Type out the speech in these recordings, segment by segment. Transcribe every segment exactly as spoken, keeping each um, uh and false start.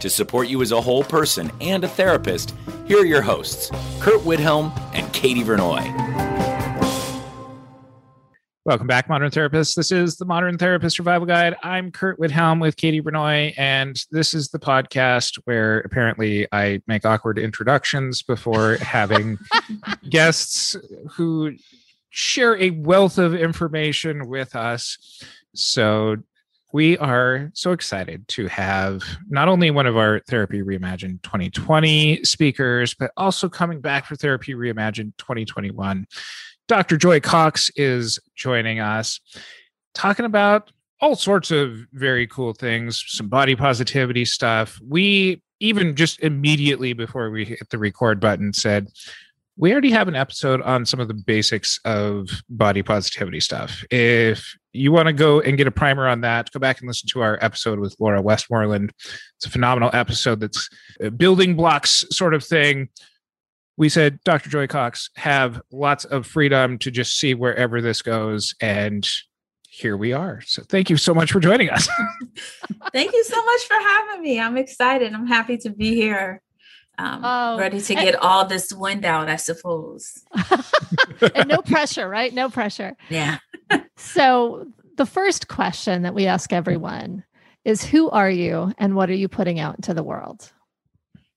To support you as a whole person and a therapist, here are your hosts, Curt Widhalm and Katie Vernoy. Welcome back, Modern Therapists. This is the Modern Therapist Survival Guide. I'm Curt Widhalm with Katie Vernoy, and this is the podcast where apparently I make awkward introductions before having guests who share a wealth of information with us. So we are so excited to have not only one of our Therapy Reimagined twenty twenty speakers, but also coming back for Therapy Reimagined twenty twenty-one. Doctor Joy Cox is joining us, talking about all sorts of very cool things, some body positivity stuff. We even just immediately before we hit the record button said, we already have an episode on some of the basics of body positivity stuff. If you want to go and get a primer on that, go back and listen to our episode with Laura Westmoreland. It's a phenomenal episode that's a building blocks sort of thing. We said, Doctor Joy Cox, have lots of freedom to just see wherever this goes. And here we are. So thank you so much for joining us. Thank you so much for having me. I'm excited. I'm happy to be here. Um, oh, ready to get and, all this wind out, I suppose. And no pressure, right? No pressure. Yeah. So the first question that we ask everyone is, who are you and what are you putting out into the world?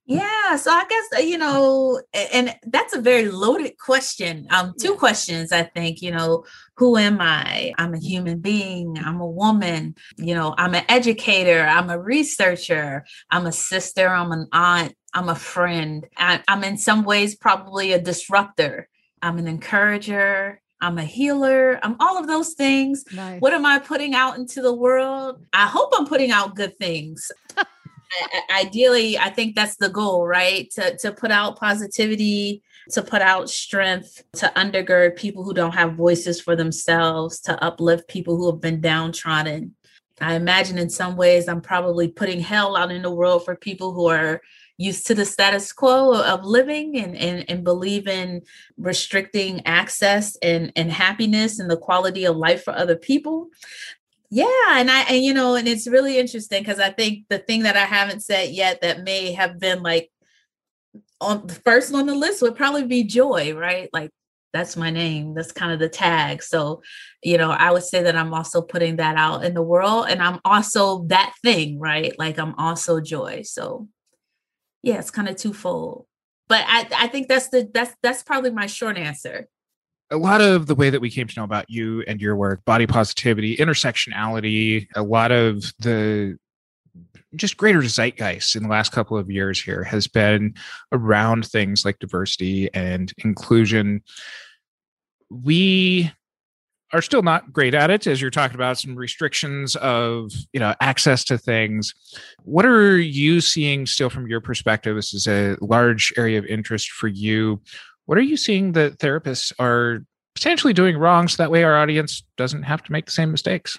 Yeah. So I guess, you know, and that's a very loaded question. Um, two questions, I think, you know, who am I? I'm a human being. I'm a woman. You know, I'm an educator. I'm a researcher. I'm a sister. I'm an aunt. I'm a friend. I, I'm in some ways probably a disruptor. I'm an encourager. I'm a healer. I'm all of those things. Nice. What am I putting out into the world? I hope I'm putting out good things. Ideally, I think that's the goal, right? To to put out positivity, to put out strength, to undergird people who don't have voices for themselves, to uplift people who have been downtrodden. I imagine in some ways I'm probably putting hell out in the world for people who are used to the status quo of living and, and, and believe in restricting access and, and happiness and the quality of life for other people. Yeah. And I, and, you know, and it's really interesting because I think the thing that I haven't said yet that may have been like on the first on the list would probably be Joy, right? Like that's my name. That's kind of the tag. So, you know, I would say that I'm also putting that out in the world and I'm also that thing, right? Like I'm also Joy. So yeah, it's kind of twofold, but I, I think that's the, that's, that's probably my short answer. A lot of the way that we came to know about you and your work, body positivity, intersectionality, a lot of the just greater zeitgeist in the last couple of years here has been around things like diversity and inclusion. We are still not great at it, as you're talking about some restrictions of, you know, access to things. What are you seeing still from your perspective? This is a large area of interest for you. What are you seeing that therapists are potentially doing wrong so that way our audience doesn't have to make the same mistakes?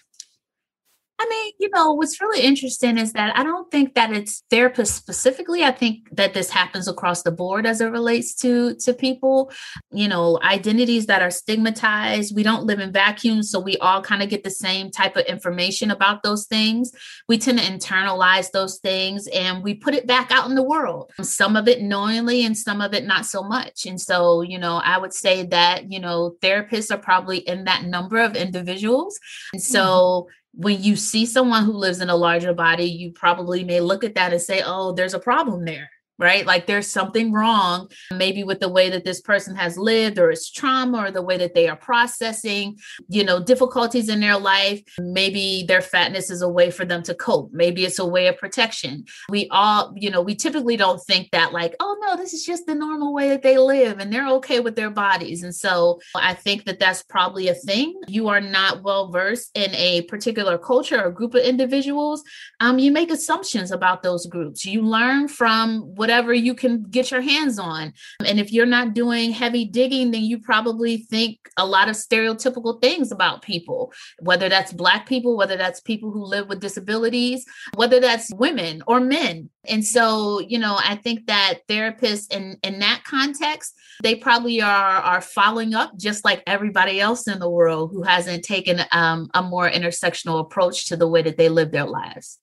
I mean, you know, what's really interesting is that I don't think that it's therapists specifically. I think that this happens across the board as it relates to, to people, you know, identities that are stigmatized. We don't live in vacuums, so we all kind of get the same type of information about those things. We tend to internalize those things and we put it back out in the world, some of it knowingly and some of it not so much. And so, you know, I would say that, you know, therapists are probably in that number of individuals. And so, mm-hmm. when you see someone who lives in a larger body, you probably may look at that and say, oh, there's a problem there. right? Like there's something wrong, maybe with the way that this person has lived, or it's trauma, or the way that they are processing, you know, difficulties in their life. Maybe their fatness is a way for them to cope. Maybe it's a way of protection. We all, you know, we typically don't think that like, oh no, this is just the normal way that they live and they're okay with their bodies. And so I think that that's probably a thing. You are not well-versed in a particular culture or group of individuals. Um, you make assumptions about those groups. You learn from whatever you can get your hands on. And if you're not doing heavy digging, then you probably think a lot of stereotypical things about people, whether that's Black people, whether that's people who live with disabilities, whether that's women or men. And so, you know, I think that therapists in, in that context, they probably are, are following up just like everybody else in the world who hasn't taken um, a more intersectional approach to the way that they live their lives.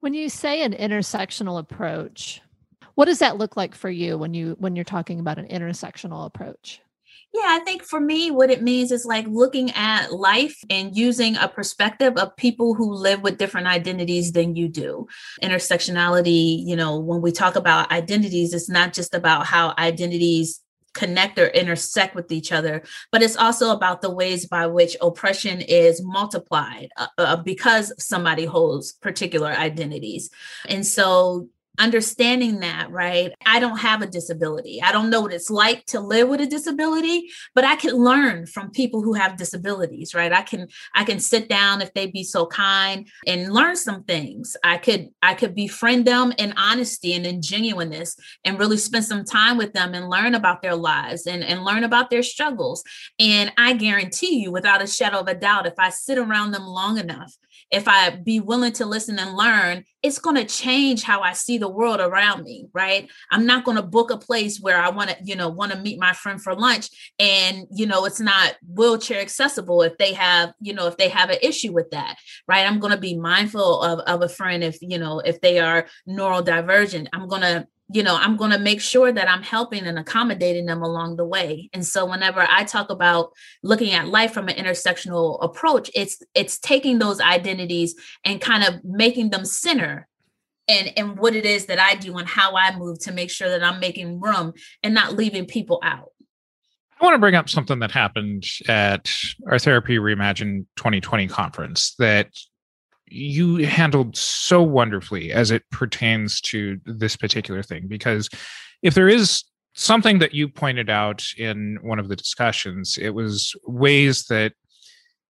When you say an intersectional approach, what does that look like for you when you, when you're talking about an intersectional approach? Yeah, I think for me, what it means is like looking at life and using a perspective of people who live with different identities than you do. Intersectionality, you know, when we talk about identities, it's not just about how identities connect or intersect with each other, but it's also about the ways by which oppression is multiplied uh, because somebody holds particular identities. And so understanding that, right? I don't have a disability. I don't know what it's like to live with a disability, but I can learn from people who have disabilities, right? I can, I can sit down if they be so kind and learn some things. I could, I could befriend them in honesty and in genuineness and really spend some time with them and learn about their lives and, and learn about their struggles. And I guarantee you, without a shadow of a doubt, if I sit around them long enough, if I be willing to listen and learn, it's going to change how I see the world around me, right? I'm not going to book a place where I want to, you know, want to meet my friend for lunch and, you know, it's not wheelchair accessible if they have, you know, if they have an issue with that, right? I'm going to be mindful of, of a friend if, you know, if they are neurodivergent. I'm going to, you know, I'm going to make sure that I'm helping and accommodating them along the way. And so whenever I talk about looking at life from an intersectional approach, it's it's taking those identities and kind of making them center and, and what it is that I do and how I move to make sure that I'm making room and not leaving people out. I want to bring up something that happened at our Therapy Reimagined twenty twenty conference that you handled so wonderfully as it pertains to this particular thing, because if there is something that you pointed out in one of the discussions, it was ways that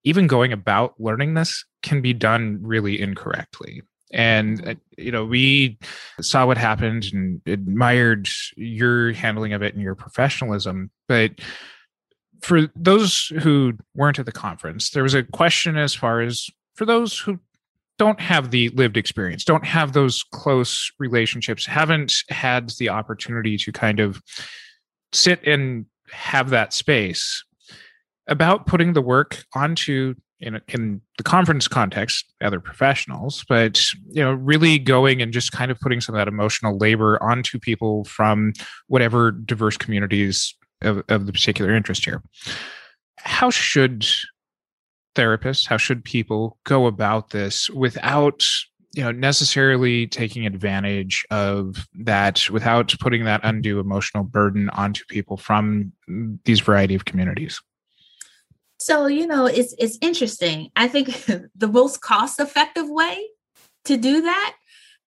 even going about learning this can be done really incorrectly. And, you know, we saw what happened and admired your handling of it and your professionalism, but for those who weren't at the conference, there was a question as far as for those who don't have the lived experience, don't have those close relationships, haven't had the opportunity to kind of sit and have that space about putting the work onto, in, in the conference context, other professionals, but, you know, really going and just kind of putting some of that emotional labor onto people from whatever diverse communities of, of the particular interest here. How should therapists, how should people go about this without, you know, necessarily taking advantage of that, without putting that undue emotional burden onto people from these variety of communities? So, you know, it's it's interesting. I think the most cost-effective way to do that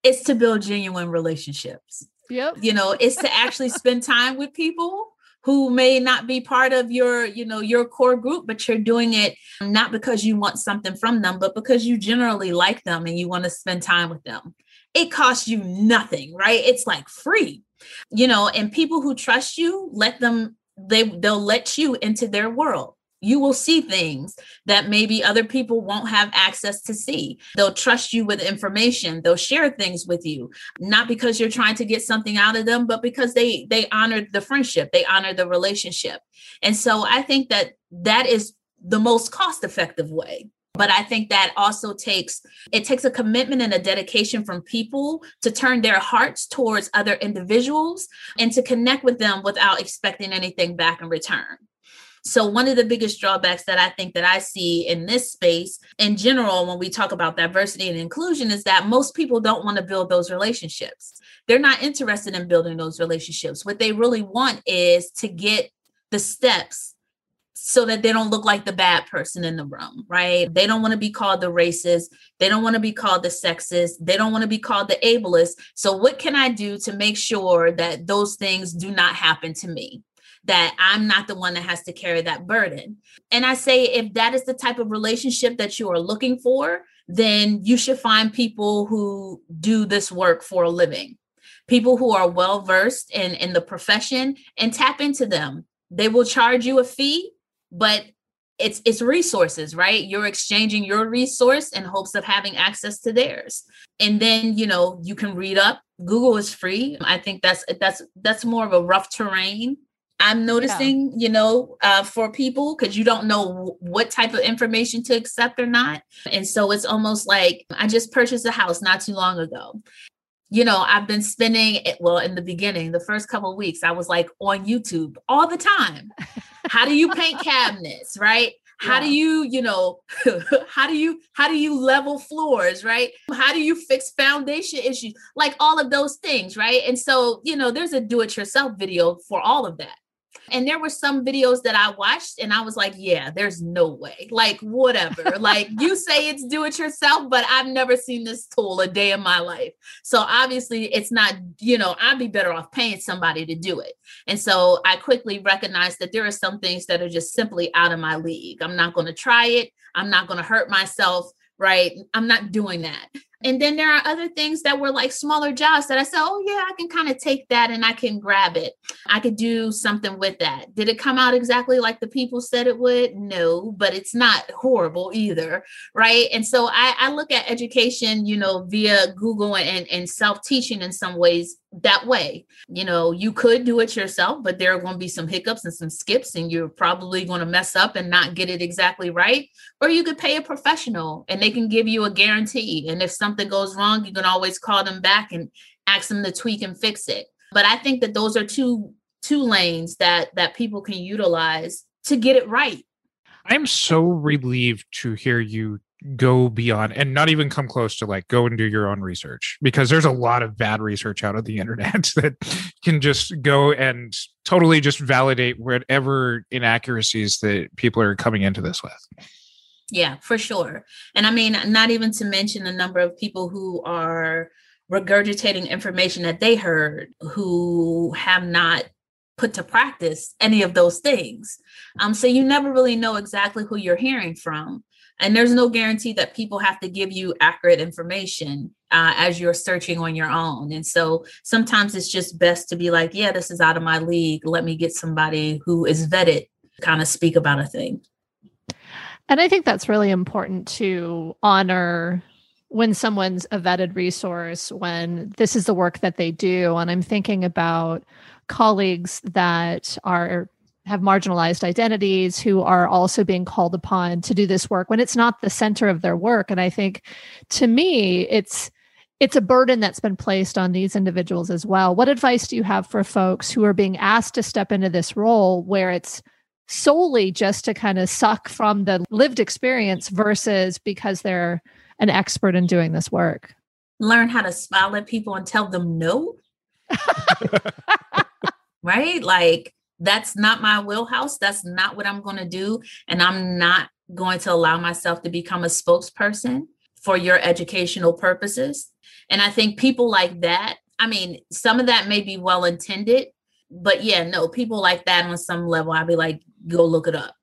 is to build genuine relationships. Yep. You know, it's to actually spend time with people who may not be part of your, you know, your core group, but you're doing it not because you want something from them, but because you generally like them and you want to spend time with them. It costs you nothing, right? It's like free, you know, and people who trust you, let them, they, they'll let you into their world. You will see things that maybe other people won't have access to see. They'll trust you with information. They'll share things with you, not because you're trying to get something out of them, but because they they honor the friendship, they honor the relationship. And so I think that that is the most cost-effective way. But I think that also takes, it takes a commitment and a dedication from people to turn their hearts towards other individuals and to connect with them without expecting anything back in return. So one of the biggest drawbacks that I think that I see in this space in general, when we talk about diversity and inclusion, is that most people don't want to build those relationships. They're not interested in building those relationships. What they really want is to get the steps so that they don't look like the bad person in the room, right? They don't want to be called the racist. They don't want to be called the sexist. They don't want to be called the ableist. So what can I do to make sure that those things do not happen to me? That I'm not the one that has to carry that burden. And I say, if that is the type of relationship that you are looking for, then you should find people who do this work for a living, people who are well-versed in, in the profession, and tap into them. They will charge you a fee, but it's it's resources, right? You're exchanging your resource in hopes of having access to theirs. And then, you know, you can read up. Google is free. I think that's that's that's more of a rough terrain. I'm noticing, yeah. you know, uh, for people, because you don't know w- what type of information to accept or not. And so it's almost like I just purchased a house not too long ago. You know, I've been spending, well, in the beginning, the first couple of weeks, I was like on YouTube all the time. How do you paint cabinets, right? How yeah. do you, you know, how do you, how do you level floors, right? How do you fix foundation issues? Like all of those things, right? And so, you know, there's a do-it-yourself video for all of that. And there were some videos that I watched and I was like, yeah, there's no way, like, whatever, like you say it's do it yourself, but I've never seen this tool a day in my life. So obviously it's not, you know, I'd be better off paying somebody to do it. And so I quickly recognized that there are some things that are just simply out of my league. I'm not going to try it. I'm not going to hurt myself. Right. I'm not doing that. And then there are other things that were like smaller jobs that I said, oh, yeah, I can kind of take that and I can grab it. I could do something with that. Did it come out exactly like the people said it would? No, but it's not horrible either. Right. And so I, I look at education, you know, via Google and, and self-teaching in some ways that way. You know, you could do it yourself, but there are going to be some hiccups and some skips and you're probably going to mess up and not get it exactly right. Or you could pay a professional and they can give you a guarantee. And if something Something goes wrong, you can always call them back and ask them to tweak and fix it. But I think that those are two two lanes that that people can utilize to get it right. I'm so relieved to hear you go beyond and not even come close to like go and do your own research, because there's a lot of bad research out of the internet that can just go and totally just validate whatever inaccuracies that people are coming into this with. Yeah, for sure. And I mean, not even to mention the number of people who are regurgitating information that they heard who have not put to practice any of those things. Um, so you never really know exactly who you're hearing from. And there's no guarantee that people have to give you accurate information uh, as you're searching on your own. And so sometimes it's just best to be like, yeah, this is out of my league. Let me get somebody who is vetted to kind of speak about a thing. And I think that's really important to honor when someone's a vetted resource, when this is the work that they do. And I'm thinking about colleagues that are have marginalized identities who are also being called upon to do this work when it's not the center of their work. And I think to me, it's it's a burden that's been placed on these individuals as well. What advice do you have for folks who are being asked to step into this role where it's solely just to kind of suck from the lived experience versus because they're an expert in doing this work? Learn how to smile at people and tell them no. Right? Like, that's not my wheelhouse. That's not what I'm going to do. And I'm not going to allow myself to become a spokesperson for your educational purposes. And I think people like that, I mean, some of that may be well-intended, but yeah, no, people like that on some level, I'd be like, go look it up.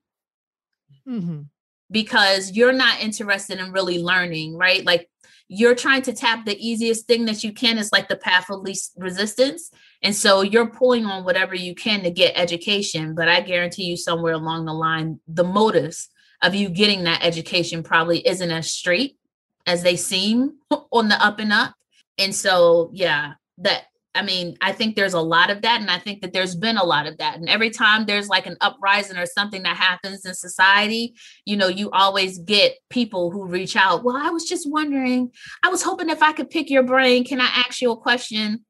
Mm-hmm. Because you're not interested in really learning, right? Like you're trying to tap the easiest thing that you can is like the path of least resistance. And so you're pulling on whatever you can to get education. But I guarantee you somewhere along the line, the motives of you getting that education probably isn't as straight as they seem on the up and up. And so, yeah, that I mean, I think there's a lot of that. And I think that there's been a lot of that. And every time there's like an uprising or something that happens in society, you know, you always get people who reach out. Well, I was just wondering, I was hoping if I could pick your brain, can I ask you a question?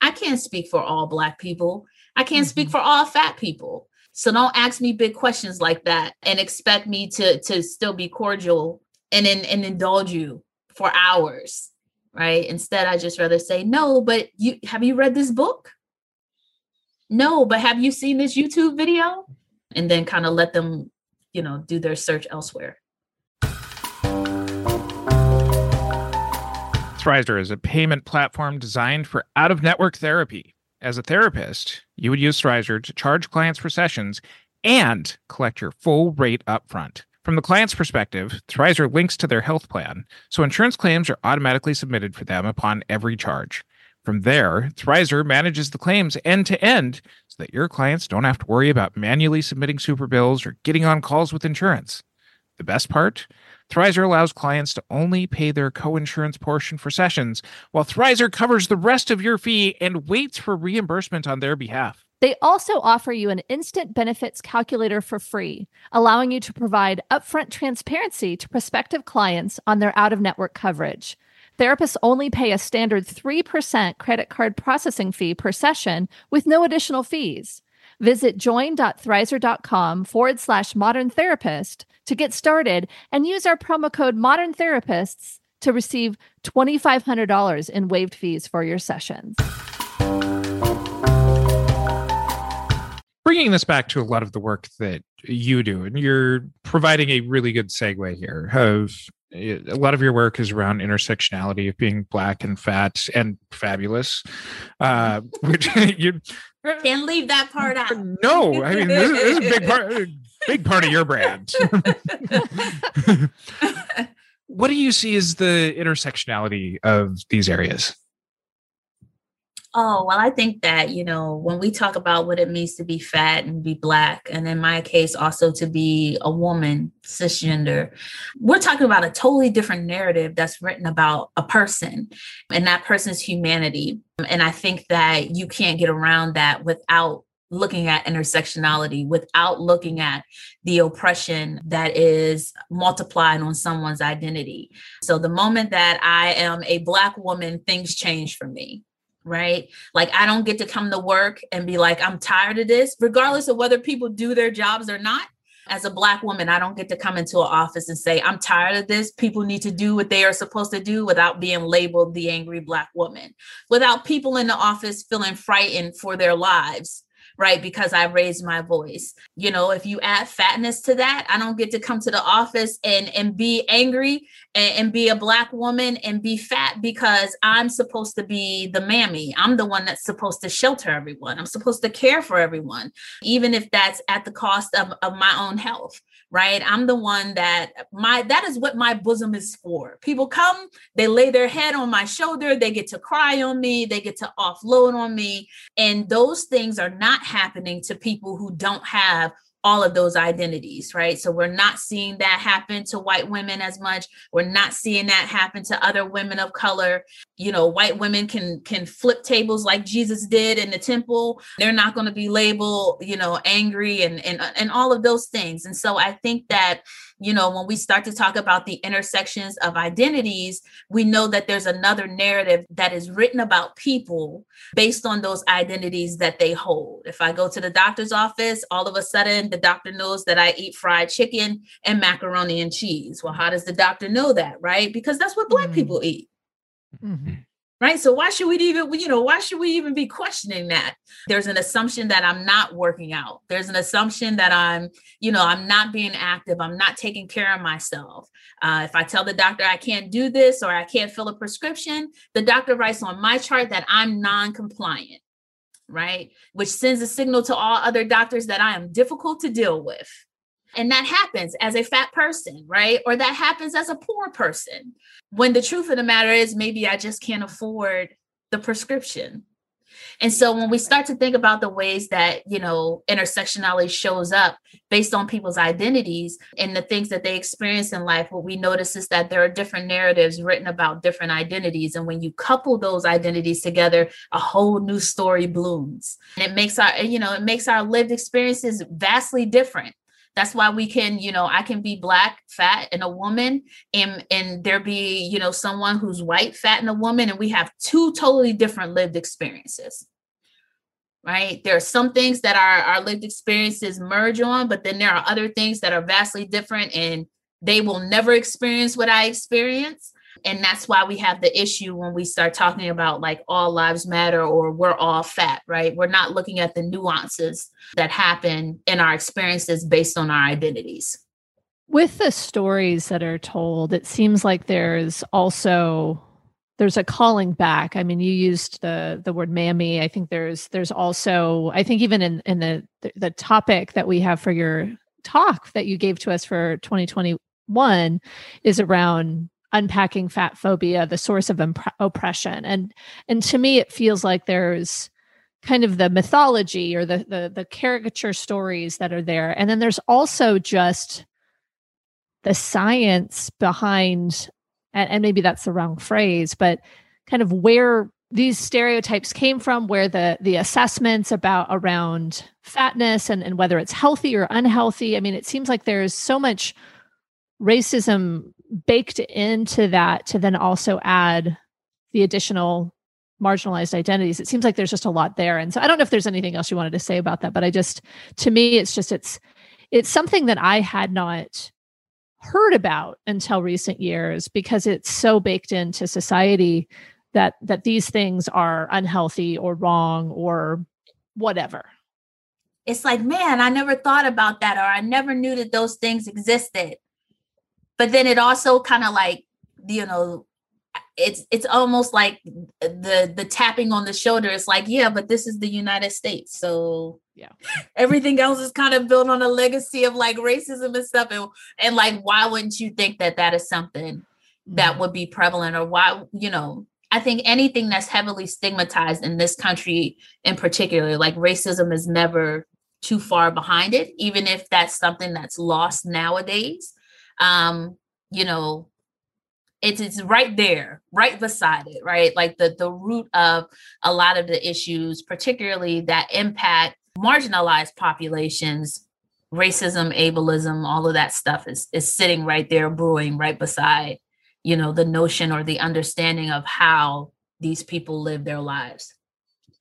I can't speak for all Black people. I can't mm-hmm. speak for all fat people. So don't ask me big questions like that and expect me to to still be cordial and and, and indulge you for hours, right? Instead, I just rather say, no, but you have you read this book? No, but have you seen this YouTube video? And then kind of let them, you know, do their search elsewhere. Thrizer is a payment platform designed for out-of-network therapy. As a therapist, you would use Thrizer to charge clients for sessions and collect your full rate upfront. From the client's perspective, Thrizer links to their health plan, so insurance claims are automatically submitted for them upon every charge. From there, Thrizer manages the claims end-to-end so that your clients don't have to worry about manually submitting super bills or getting on calls with insurance. The best part? Thrizer allows clients to only pay their co-insurance portion for sessions, while Thrizer covers the rest of your fee and waits for reimbursement on their behalf. They also offer you an instant benefits calculator for free, allowing you to provide upfront transparency to prospective clients on their out-of-network coverage. Therapists only pay a standard three percent credit card processing fee per session with no additional fees. Visit join.thrizer.com forward slash modern therapist to get started and use our promo code modern therapists to receive two thousand five hundred dollars in waived fees for your sessions. Bringing this back to a lot of the work that you do, and you're providing a really good segue here. Of a lot of your work is around intersectionality of being Black and fat and fabulous, uh, which you can't leave that part out. No, I mean this, this is a big part, big part of your brand. What do you see as the intersectionality of these areas? Oh, well, I think that, you know, when we talk about what it means to be fat and be Black, and in my case, also to be a woman, cisgender, we're talking about a totally different narrative that's written about a person and that person's humanity. And I think that you can't get around that without looking at intersectionality, without looking at the oppression that is multiplied on someone's identity. So the moment that I am a Black woman, things change for me. Right? Like, I don't get to come to work and be like, I'm tired of this, regardless of whether people do their jobs or not. As a Black woman, I don't get to come into an office and say, I'm tired of this. People need to do what they are supposed to do without being labeled the angry Black woman, without people in the office feeling frightened for their lives. Right? Because I raised my voice. You know, if you add fatness to that, I don't get to come to the office and, and be angry and, and be a Black woman and be fat because I'm supposed to be the mammy. I'm the one that's supposed to shelter everyone. I'm supposed to care for everyone, even if that's at the cost of, of my own health. Right? I'm the one that my, that is what my bosom is for. People come, they lay their head on my shoulder. They get to cry on me. They get to offload on me. And those things are not happening to people who don't have all of those identities, right? So we're not seeing that happen to white women as much. We're not seeing that happen to other women of color. You know, white women can can flip tables like Jesus did in the temple. They're not going to be labeled, you know, angry and and and all of those things. And so I think that, you know, when we start to talk about the intersections of identities, we know that there's another narrative that is written about people based on those identities that they hold. If I go to the doctor's office, all of a sudden the doctor knows that I eat fried chicken and macaroni and cheese. Well, how does the doctor know that, right? Because that's what Black mm-hmm. people eat. Mm-hmm. Right. So why should we even, you know, why should we even be questioning that? There's an assumption that I'm not working out. There's an assumption that I'm, you know, I'm not being active. I'm not taking care of myself. Uh, if I tell the doctor I can't do this or I can't fill a prescription, the doctor writes on my chart that I'm non-compliant. Right. Which sends a signal to all other doctors that I am difficult to deal with. And that happens as a fat person, right? Or that happens as a poor person. When the truth of the matter is, maybe I just can't afford the prescription. And so when we start to think about the ways that, you know, intersectionality shows up based on people's identities and the things that they experience in life, what we notice is that there are different narratives written about different identities. And when you couple those identities together, a whole new story blooms. And it makes our, you know, it makes our lived experiences vastly different. That's why we can, you know, I can be Black, fat, and a woman, and, and there be, you know, someone who's white, fat, and a woman, and we have two totally different lived experiences. right? There are some things that our, our lived experiences merge on, but then there are other things that are vastly different and they will never experience what I experience. And that's why we have the issue when we start talking about like all lives matter or we're all fat, right? We're not looking at the nuances that happen in our experiences based on our identities. With the stories that are told, it seems like there's also, there's a calling back. I mean, you used the the word mammy. I think there's there's also, I think even in, in the the topic that we have for your talk that you gave to us for twenty twenty-one is around unpacking fat phobia, the source of imp- oppression. And and to me, it feels like there's kind of the mythology or the the, the caricature stories that are there. And then there's also just the science behind, and maybe that's the wrong phrase, but kind of where these stereotypes came from, where the the assessments about around fatness and, and whether it's healthy or unhealthy. I mean, it seems like there's so much racism baked into that to then also add the additional marginalized identities. It seems like there's just a lot there. And so I don't know if there's anything else you wanted to say about that, but I just, to me, it's just, it's, it's something that I had not heard about until recent years because it's so baked into society that that these things are unhealthy or wrong or whatever. It's like, man, I never thought about that, or I never knew that those things existed. But then it also kind of like, you know, it's it's almost like the the tapping on the shoulder. It's like, yeah, but this is the United States. So yeah, everything else is kind of built on a legacy of like racism and stuff. And, and like, why wouldn't you think that that is something that would be prevalent? Or why, you know, I think anything that's heavily stigmatized in this country in particular, like racism is never too far behind it, even if that's something that's lost nowadays. Um, you know, It's it's right there, right beside it, right? Like the, the root of a lot of the issues, particularly that impact marginalized populations, racism, ableism, all of that stuff is is sitting right there, brewing right beside, you know, the notion or the understanding of how these people live their lives.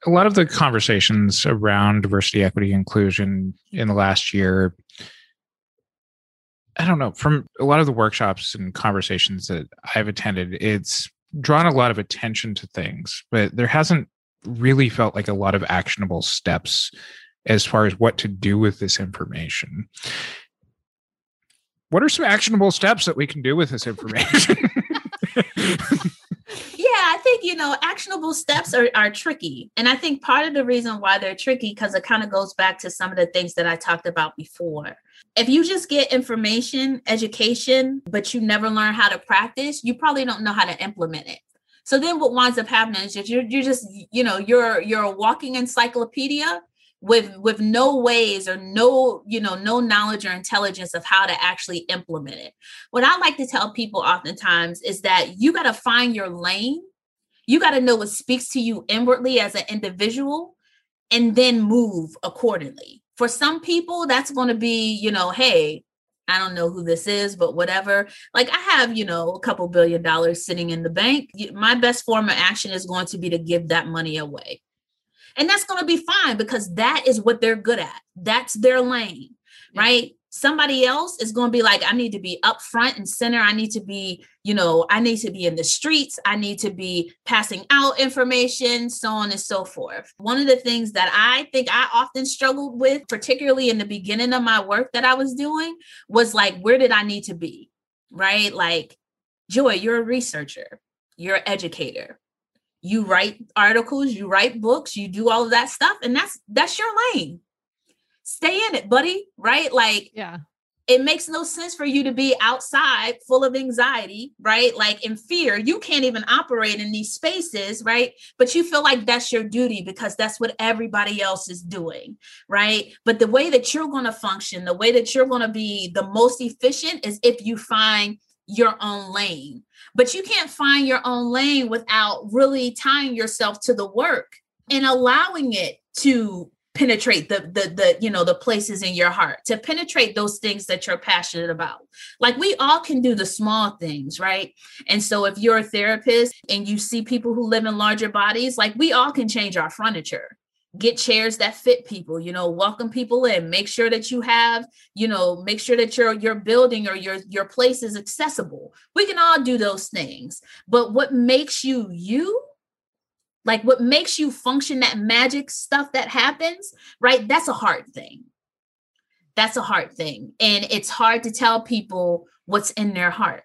A lot of the conversations around diversity, equity, inclusion in the last year, I don't know, from a lot of the workshops and conversations that I've attended, it's drawn a lot of attention to things, but there hasn't really felt like a lot of actionable steps as far as what to do with this information. What are some actionable steps that we can do with this information? Yeah, I think, you know, actionable steps are, are tricky. And I think part of the reason why they're tricky, because it kind of goes back to some of the things that I talked about before. If you just get information, education, but you never learn how to practice, you probably don't know how to implement it. So then what winds up happening is you're, you're just, you know, you're you're a walking encyclopedia with with no ways or no, you know, no knowledge or intelligence of how to actually implement it. What I like to tell people oftentimes is that you got to find your lane. You got to know what speaks to you inwardly as an individual and then move accordingly. For some people, that's going to be, you know, hey, I don't know who this is, but whatever. Like I have, you know, a couple billion dollars sitting in the bank. My best form of action is going to be to give that money away. And that's going to be fine because that is what they're good at. That's their lane, right? Yeah. Somebody else is going to be like, I need to be up front and center. I need to be, you know, I need to be in the streets. I need to be passing out information, so on and so forth. One of the things that I think I often struggled with, particularly in the beginning of my work that I was doing, was like, where did I need to be? Right? Like, Joy, you're a researcher, you're an educator. You write articles, you write books, you do all of that stuff. And that's, that's your lane. Stay in it, buddy. Right? Like, yeah, it makes no sense for you to be outside full of anxiety, right? Like in fear, you can't even operate in these spaces. Right. But you feel like that's your duty because that's what everybody else is doing. Right. But the way that you're going to function, the way that you're going to be the most efficient is if you find your own lane. But you can't find your own lane without really tying yourself to the work and allowing it to penetrate the, the, the, you know, the places in your heart, to penetrate those things that you're passionate about. Like we all can do the small things, right? And so if you're a therapist and you see people who live in larger bodies, like we all can change our furniture, get chairs that fit people, you know, welcome people in, make sure that you have, you know, make sure that your, your building or your, your place is accessible. We can all do those things, but what makes you, you, like what makes you function, that magic stuff that happens, right? That's a hard thing. That's a hard thing. And it's hard to tell people what's in their heart.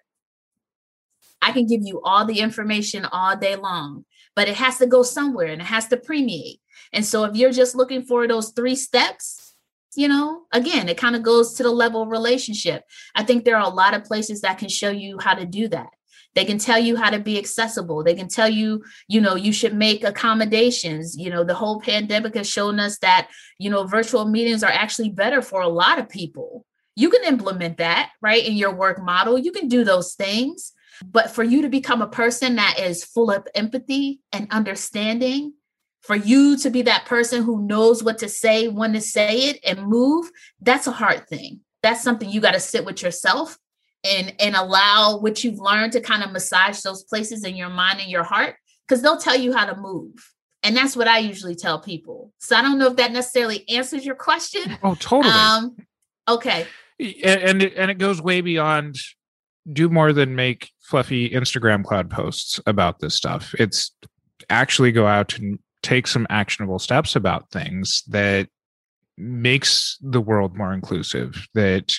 I can give you all the information all day long, but it has to go somewhere and it has to permeate. And so if you're just looking for those three steps, you know, again, it kind of goes to the level of relationship. I think there are a lot of places that can show you how to do that. They can tell you how to be accessible. They can tell you, you know, you should make accommodations. You know, the whole pandemic has shown us that, you know, virtual meetings are actually better for a lot of people. You can implement that, right, in your work model. You can do those things. But for you to become a person that is full of empathy and understanding, for you to be that person who knows what to say, when to say it and move, that's a hard thing. That's something you got to sit with yourself. And, and allow what you've learned to kind of massage those places in your mind and your heart, because they'll tell you how to move. And that's what I usually tell people. So I don't know if that necessarily answers your question. Oh, totally. Um, okay. And, and, and it goes way beyond do more than make fluffy Instagram cloud posts about this stuff. It's actually go out and take some actionable steps about things that makes the world more inclusive, that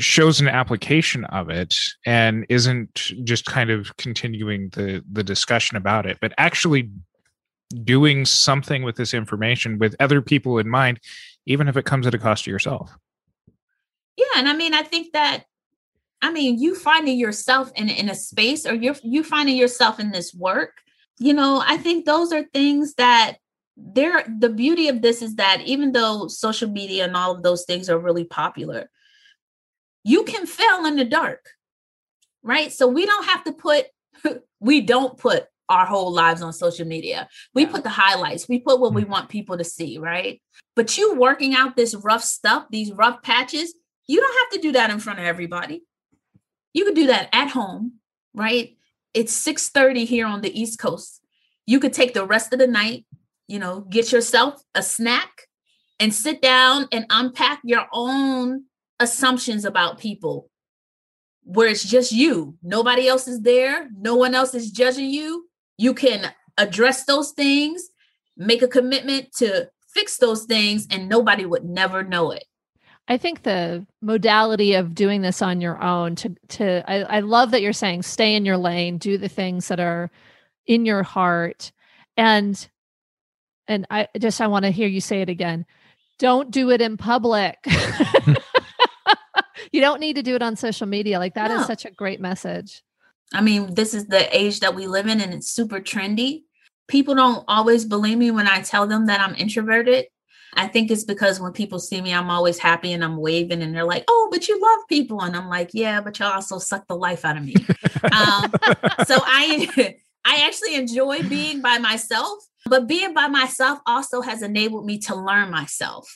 shows an application of it and isn't just kind of continuing the, the discussion about it, but actually doing something with this information with other people in mind, even if it comes at a cost to yourself. Yeah. And I mean, I think that, I mean, you finding yourself in, in a space or you're, you finding yourself in this work, you know, I think those are things that there, the beauty of this is that even though social media and all of those things are really popular, you can fail in the dark, right? So we don't have to put, we don't put our whole lives on social media. We put the highlights, we put what we want people to see, right? But you working out this rough stuff, these rough patches, you don't have to do that in front of everybody. You could do that at home, right? It's six thirty here on the East Coast. You could take the rest of the night, you know, get yourself a snack and sit down and unpack your own assumptions about people, where it's just you, nobody else is there, no one else is judging you. You can address those things, make a commitment to fix those things, and nobody would never know it. I think the modality of doing this on your own to, to, I, I love that you're saying, stay in your lane, do the things that are in your heart. And, and I just, I want to hear you say it again. Don't do it in public. You don't need to do it on social media. Like that no. is such a great message. I mean, this is the age that we live in and it's super trendy. People don't always believe me when I tell them that I'm introverted. I think it's because when people see me, I'm always happy and I'm waving and they're like, oh, but you love people. And I'm like, yeah, but y'all also suck the life out of me. um, so I, I actually enjoy being by myself, but being by myself also has enabled me to learn myself.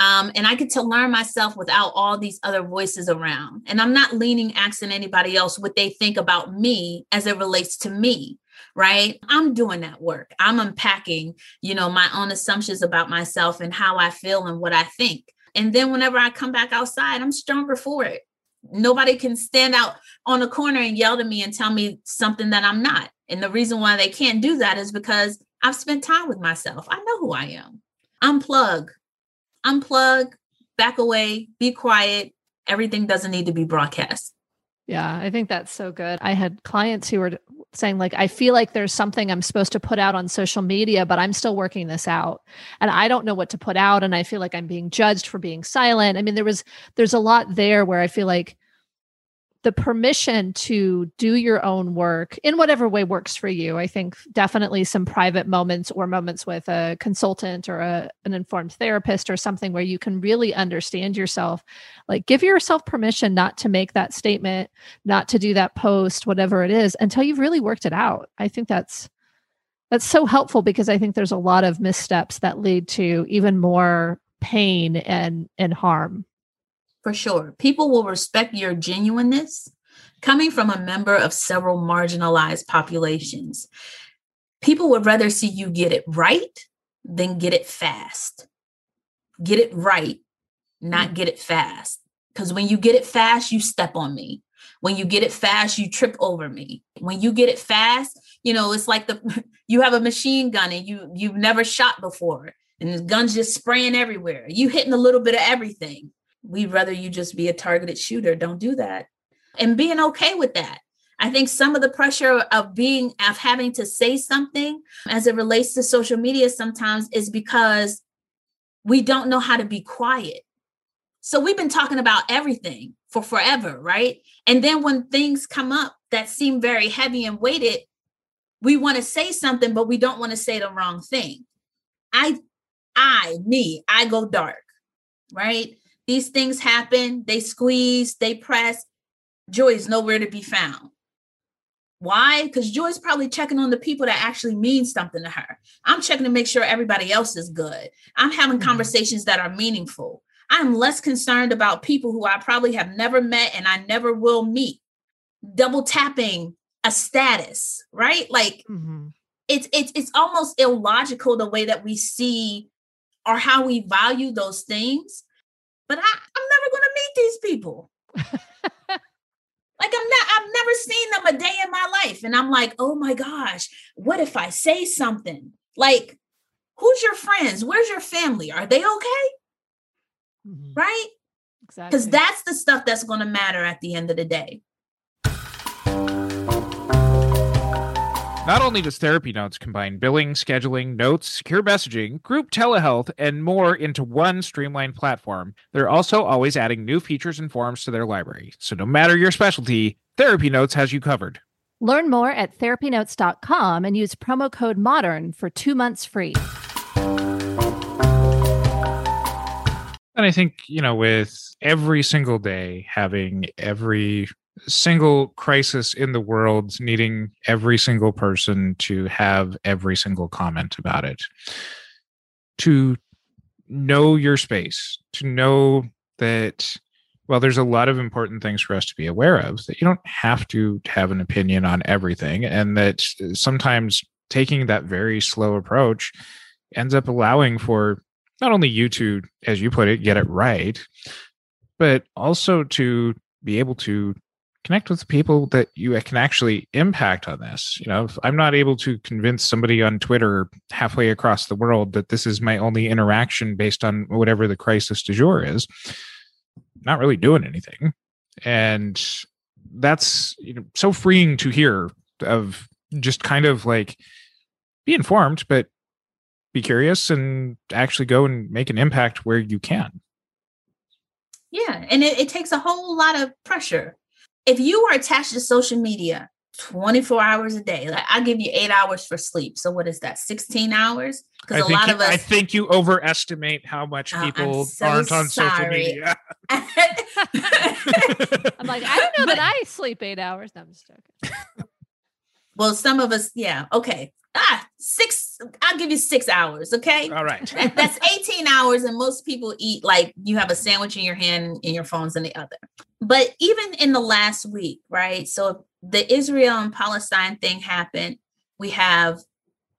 Um, and I get to learn myself without all these other voices around. And I'm not leaning asking anybody else what they think about me as it relates to me, right? I'm doing that work. I'm unpacking, you know, my own assumptions about myself and how I feel and what I think. And then whenever I come back outside, I'm stronger for it. Nobody can stand out on a corner and yell to me and tell me something that I'm not. And the reason why they can't do that is because I've spent time with myself. I know who I am. Unplug. Unplug, back away, be quiet. Everything doesn't need to be broadcast. Yeah, I think that's so good. I had clients who were saying like, I feel like there's something I'm supposed to put out on social media, but I'm still working this out and I don't know what to put out. And I feel like I'm being judged for being silent. I mean, there was, there's a lot there where I feel like the permission to do your own work in whatever way works for you. I think definitely some private moments or moments with a consultant or a, an informed therapist or something where you can really understand yourself, like give yourself permission not to make that statement, not to do that post, whatever it is, until you've really worked it out. I think that's, that's so helpful because I think there's a lot of missteps that lead to even more pain and, and harm. For sure. People will respect your genuineness coming from a member of several marginalized populations. People would rather see you get it right then get it fast. Get it right, not get it fast. Because when you get it fast, you step on me. When you get it fast, you trip over me. When you get it fast, you know, it's like the you have a machine gun and you you've never shot before. And the gun's just spraying everywhere. You hitting a little bit of everything. We'd rather you just be a targeted shooter. Don't do that. And being okay with that. I think some of the pressure of being, of having to say something as it relates to social media sometimes is because we don't know how to be quiet. So we've been talking about everything for forever, right? And then when things come up that seem very heavy and weighted, we want to say something, but we don't want to say the wrong thing. I, I, me, I go dark, right? These things happen. They squeeze, they press. Joy is nowhere to be found. Why? Because Joy's probably checking on the people that actually mean something to her. I'm checking to make sure everybody else is good. I'm having mm-hmm. conversations that are meaningful. I'm less concerned about people who I probably have never met and I never will meet. Double tapping a status, right? Like mm-hmm. it's it's it's almost illogical the way that we see or how we value those things. But I, I'm never going to meet these people. Like I'm not, I've never seen them a day in my life. And I'm like, oh my gosh, what if I say something? Like, who's your friends? Where's your family? Are they okay? Mm-hmm. Right? Exactly. Because that's the stuff that's going to matter at the end of the day. Not only does Therapy Notes combine billing, scheduling, notes, secure messaging, group telehealth, and more into one streamlined platform, they're also always adding new features and forms to their library. So no matter your specialty, Therapy Notes has you covered. Learn more at therapy notes dot com and use promo code MODERN for two months free. And I think, you know, with every single day having every single crisis in the world, needing every single person to have every single comment about it, to know your space, to know that, well, there's a lot of important things for us to be aware of, that you don't have to have an opinion on everything, and that sometimes taking that very slow approach ends up allowing for not only you to, as you put it, get it right, but also to be able to connect with people that you can actually impact on this. You know, if I'm not able to convince somebody on Twitter halfway across the world that this is my only interaction based on whatever the crisis du jour is, not really doing anything. And that's, you know, so freeing to hear of, just kind of like be informed, but be curious and actually go and make an impact where you can. Yeah. And it, it takes a whole lot of pressure. If you are attached to social media twenty-four hours a day, like I give you eight hours for sleep. So what is that? sixteen hours? Because a lot you, of us. I think you overestimate how much people oh, so aren't on sorry. social media. I'm like, I don't know but, that I sleep eight hours. No, I'm just joking. Well, some of us. Yeah. Okay. Ah, six. I'll give you six hours. Okay. All right. that, that's eighteen hours. And most people eat like you have a sandwich in your hand and your phone's in the other. But even in the last week, right? So the Israel and Palestine thing happened. We have,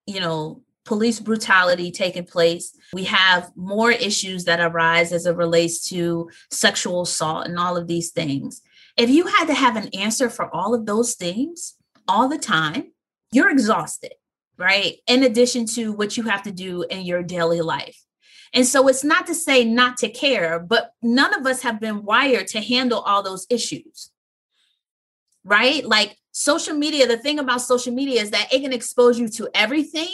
you know, police brutality taking place. We have more issues that arise as it relates to sexual assault and all of these things. If you had to have an answer for all of those things all the time, you're exhausted, right? In addition to what you have to do in your daily life. And so it's not to say not to care, but none of us have been wired to handle all those issues, right? Like social media, the thing about social media is that it can expose you to everything,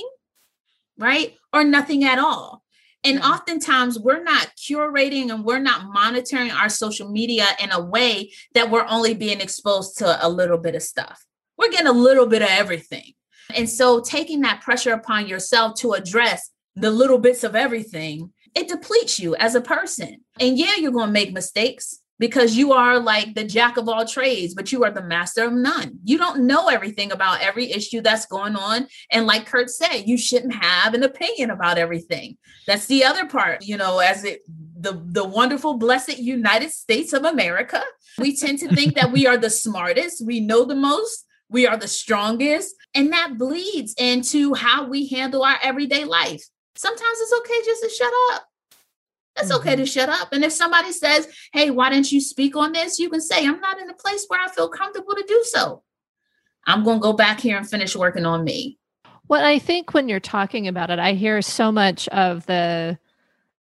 right? Or nothing at all. And oftentimes we're not curating and we're not monitoring our social media in a way that we're only being exposed to a little bit of stuff. We're getting a little bit of everything. And so taking that pressure upon yourself to address the little bits of everything, it depletes you as a person. And yeah, you're going to make mistakes because you are like the jack of all trades, but you are the master of none. You don't know everything about every issue that's going on. And like Curt said, you shouldn't have an opinion about everything. That's the other part, you know, as it, the, the wonderful, blessed United States of America, we tend to think that we are the smartest, we know the most, we are the strongest, and that bleeds into how we handle our everyday life. sometimes it's okay just to shut up. It's okay to shut up. And if somebody says, hey, why didn't you speak on this? You can say, I'm not in a place where I feel comfortable to do so. I'm going to go back here and finish working on me. Well, I think when you're talking about it, I hear so much of the,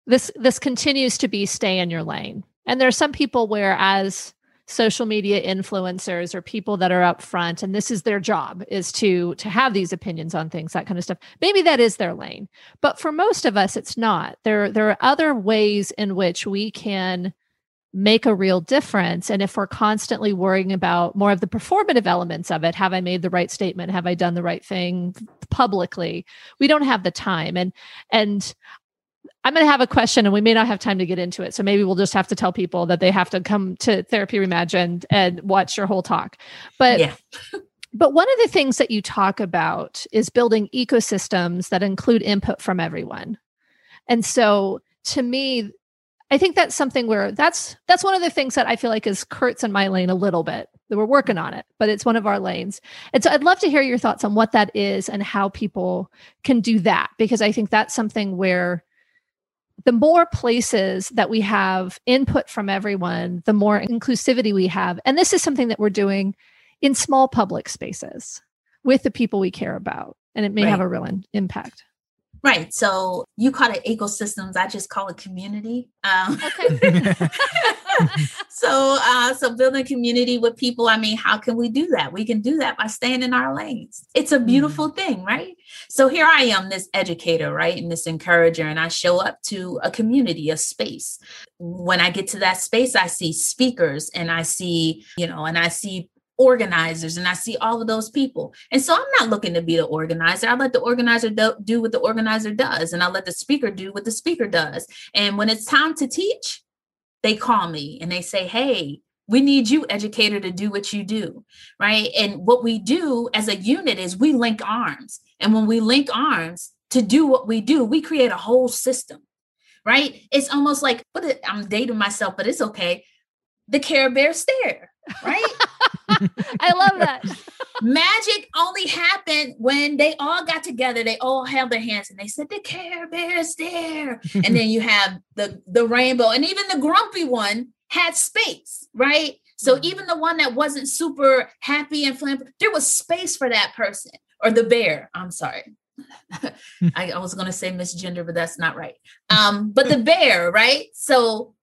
this, this continues to be stay in your lane. And there are some people where as social media influencers or people that are up front, and this is their job, is to, to have these opinions on things, that kind of stuff. Maybe that is their lane, but for most of us, it's not. There, there are other ways in which we can make a real difference. And if we're constantly worrying about more of the performative elements of it, have I made the right statement? Have I done the right thing publicly? We don't have the time. And, and I'm going to have a question and we may not have time to get into it. So maybe we'll just have to tell people that they have to come to Therapy Reimagined and watch your whole talk. But, yeah. But one of the things that you talk about is building ecosystems that include input from everyone. And so to me, I think that's something where that's, that's one of the things that I feel like is Curt's in my lane a little bit, that we're working on it, but it's one of our lanes. And so I'd love to hear your thoughts on what that is and how people can do that, because I think that's something where the more places that we have input from everyone, the more inclusivity we have. And this is something that we're doing in small public spaces with the people we care about, and it may right. have a real in- impact. Right. So you call it ecosystems. I just call it community. Um, okay. so, uh, so building community with people. I mean, how can we do that? We can do that by staying in our lanes. It's a beautiful thing, right? So here I am, this educator, right? And this encourager, and I show up to a community, a space. When I get to that space, I see speakers and I see, you know, and I see organizers, and I see all of those people. And so I'm not looking to be the organizer. I let the organizer do, do what the organizer does. And I let the speaker do what the speaker does. And when it's time to teach, they call me and they say, hey, we need you, educator, to do what you do. Right. And what we do as a unit is we link arms. And when we link arms to do what we do, we create a whole system. Right. It's almost like, what it, I'm dating myself, but it's okay. The Care Bear stare. Right. I love that. Magic only happened when they all got together. They all held their hands and they said, the Care Bear's there. And then you have the, the rainbow, and even the grumpy one had space, right? So even the one that wasn't super happy and flamboyant, there was space for that person, or the bear. I'm sorry. I, I was going to say misgender, but that's not right. Um, but the bear, right? So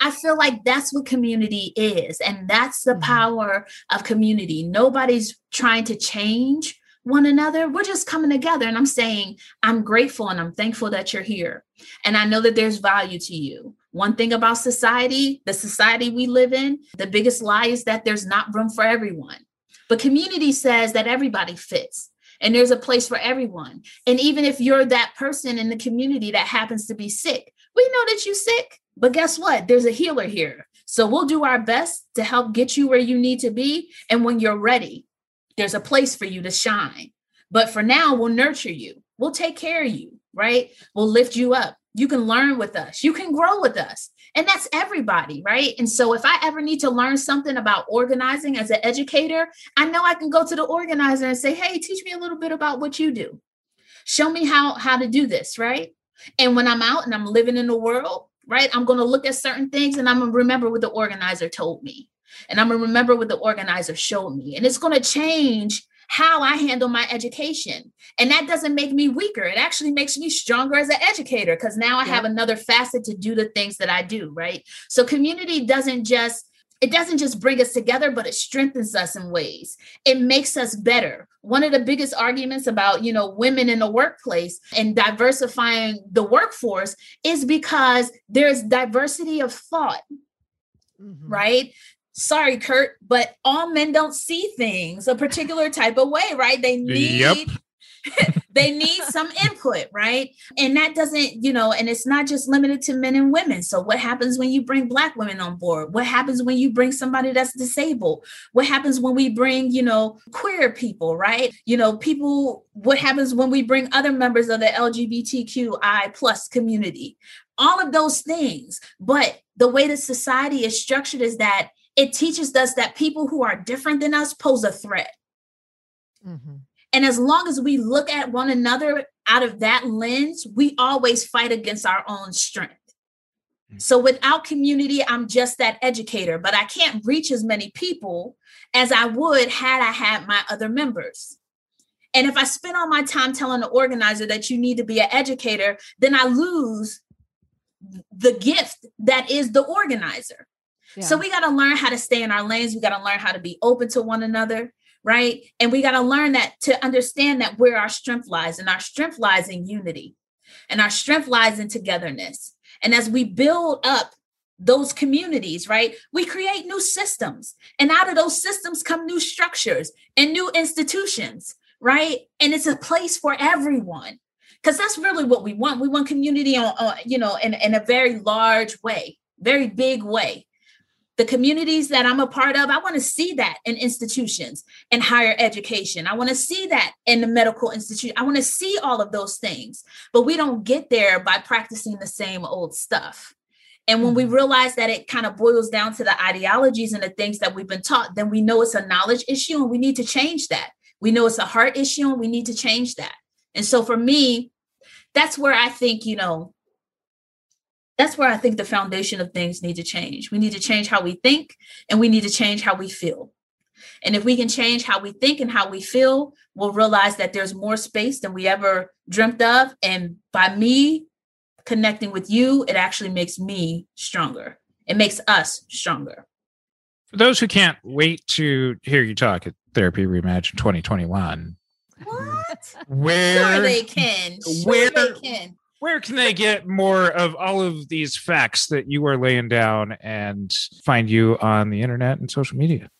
I feel like that's what community is. And that's the power of community. Nobody's trying to change one another. We're just coming together. And I'm saying, I'm grateful and I'm thankful that you're here. And I know that there's value to you. One thing about society, the society we live in, the biggest lie is that there's not room for everyone. But community says that everybody fits. And there's a place for everyone. And even if you're that person in the community that happens to be sick, we know that you're sick. But guess what? There's a healer here. So we'll do our best to help get you where you need to be. And when you're ready, there's a place for you to shine. But for now, we'll nurture you. We'll take care of you, right? We'll lift you up. You can learn with us. You can grow with us. And that's everybody, right? And so if I ever need to learn something about organizing as an educator, I know I can go to the organizer and say, hey, teach me a little bit about what you do. Show me how, how to do this, right? And when I'm out and I'm living in the world, right? I'm going to look at certain things and I'm going to remember what the organizer told me. And I'm going to remember what the organizer showed me. And it's going to change how I handle my education. And that doesn't make me weaker. It actually makes me stronger as an educator, because now I have another facet to do the things that I do, right? So community doesn't just It doesn't just bring us together, but it strengthens us in ways. It makes us better. One of the biggest arguments about, you know, women in the workplace and diversifying the workforce is because there's diversity of thought, mm-hmm. right? Sorry, Curt, but all men don't see things a particular type of way, right? They need... Yep. They need some input, right? And that doesn't, you know, and it's not just limited to men and women. So what happens when you bring Black women on board? What happens when you bring somebody that's disabled? What happens when we bring, you know, queer people, right? You know, people, what happens when we bring other members of the L G B T Q I plus community? All of those things. But the way that society is structured is that it teaches us that people who are different than us pose a threat. Mm-hmm. And as long as we look at one another out of that lens, we always fight against our own strength. So without community, I'm just that educator, but I can't reach as many people as I would had I had my other members. And if I spend all my time telling the organizer that you need to be an educator, then I lose the gift that is the organizer. Yeah. So we got to learn how to stay in our lanes. We got to learn how to be open to one another. Right. And we got to learn that to understand that where our strength lies, and our strength lies in unity, and our strength lies in togetherness. And as we build up those communities, right, we create new systems, and out of those systems come new structures and new institutions. Right. And it's a place for everyone, because that's really what we want. We want community on, on you know, in, in a very large way, very big way. The communities that I'm a part of, I want to see that in institutions and higher education. I want to see that in the medical institute. I want to see all of those things, but we don't get there by practicing the same old stuff. And when we realize that it kind of boils down to the ideologies and the things that we've been taught, then we know it's a knowledge issue and we need to change that. We know it's a heart issue and we need to change that. And so for me, that's where I think, you know, That's where I think the foundation of things need to change. We need to change how we think, and we need to change how we feel. And if we can change how we think and how we feel, we'll realize that there's more space than we ever dreamt of. And by me connecting with you, it actually makes me stronger. It makes us stronger. For those who can't wait to hear you talk at Therapy Reimagined twenty twenty-one. What? Where sure they can. Sure where they can. Where can they get more of all of these facts that you are laying down and find you on the internet and social media?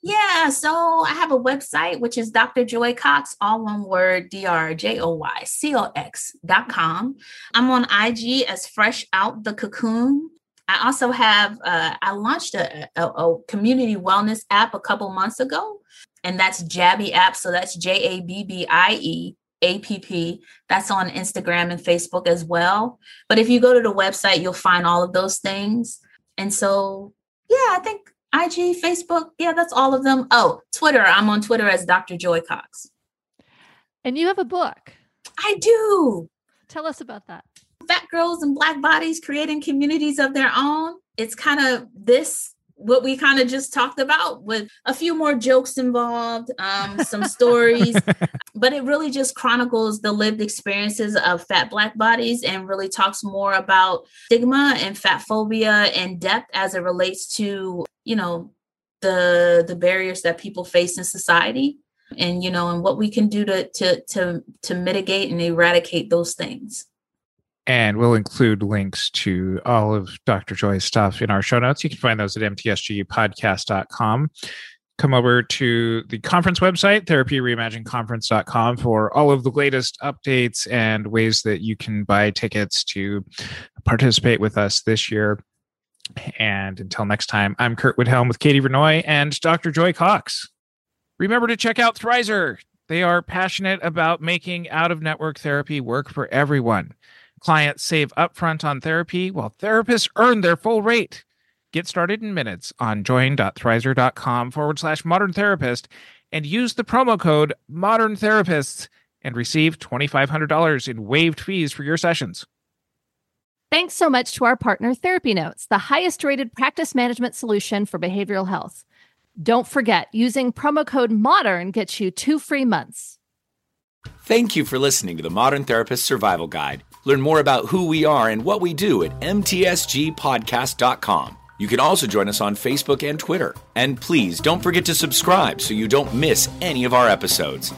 Yeah, so I have a website, which is Doctor Joy Cox, all one word, D R J O Y C O X dot com. I'm on I G as Fresh Out the Cocoon. I also have, uh, I launched a, a, a community wellness app a couple months ago, and that's Jabby App. So that's J A B B I E. A P P. That's on Instagram and Facebook as well. But if you go to the website, you'll find all of those things. And so, yeah, I think I G, Facebook, yeah, that's all of them. Oh, Twitter. I'm on Twitter as Doctor Joy Cox. And you have a book. I do. Tell us about that. Fat Girls in Black Bodies: Creating Communities of Their Own. It's kind of this, what we kind of just talked about, with a few more jokes involved, um, some stories, but it really just chronicles the lived experiences of fat Black bodies and really talks more about stigma and fat phobia in depth as it relates to, you know, the, the barriers that people face in society, and, you know, and what we can do to, to, to, to mitigate and eradicate those things. And we'll include links to all of Doctor Joy's stuff in our show notes. You can find those at m t s g podcast dot com. Come over to the conference website, therapy reimagined conference dot com, for all of the latest updates and ways that you can buy tickets to participate with us this year. And until next time, I'm Curt Widhalm with Katie Vernoy and Doctor Joy Cox. Remember to check out Thrizer. They are passionate about making out-of-network therapy work for everyone. Clients save upfront on therapy while therapists earn their full rate. Get started in minutes on join.thrizer.com forward slash modern therapist and use the promo code modern therapists and receive two thousand five hundred dollars in waived fees for your sessions. Thanks so much to our partner Therapy Notes, the highest rated practice management solution for behavioral health. Don't forget, using promo code modern gets you two free months. Thank you for listening to the Modern Therapist Survival Guide. Learn more about who we are and what we do at m t s g podcast dot com. You can also join us on Facebook and Twitter. And please don't forget to subscribe so you don't miss any of our episodes.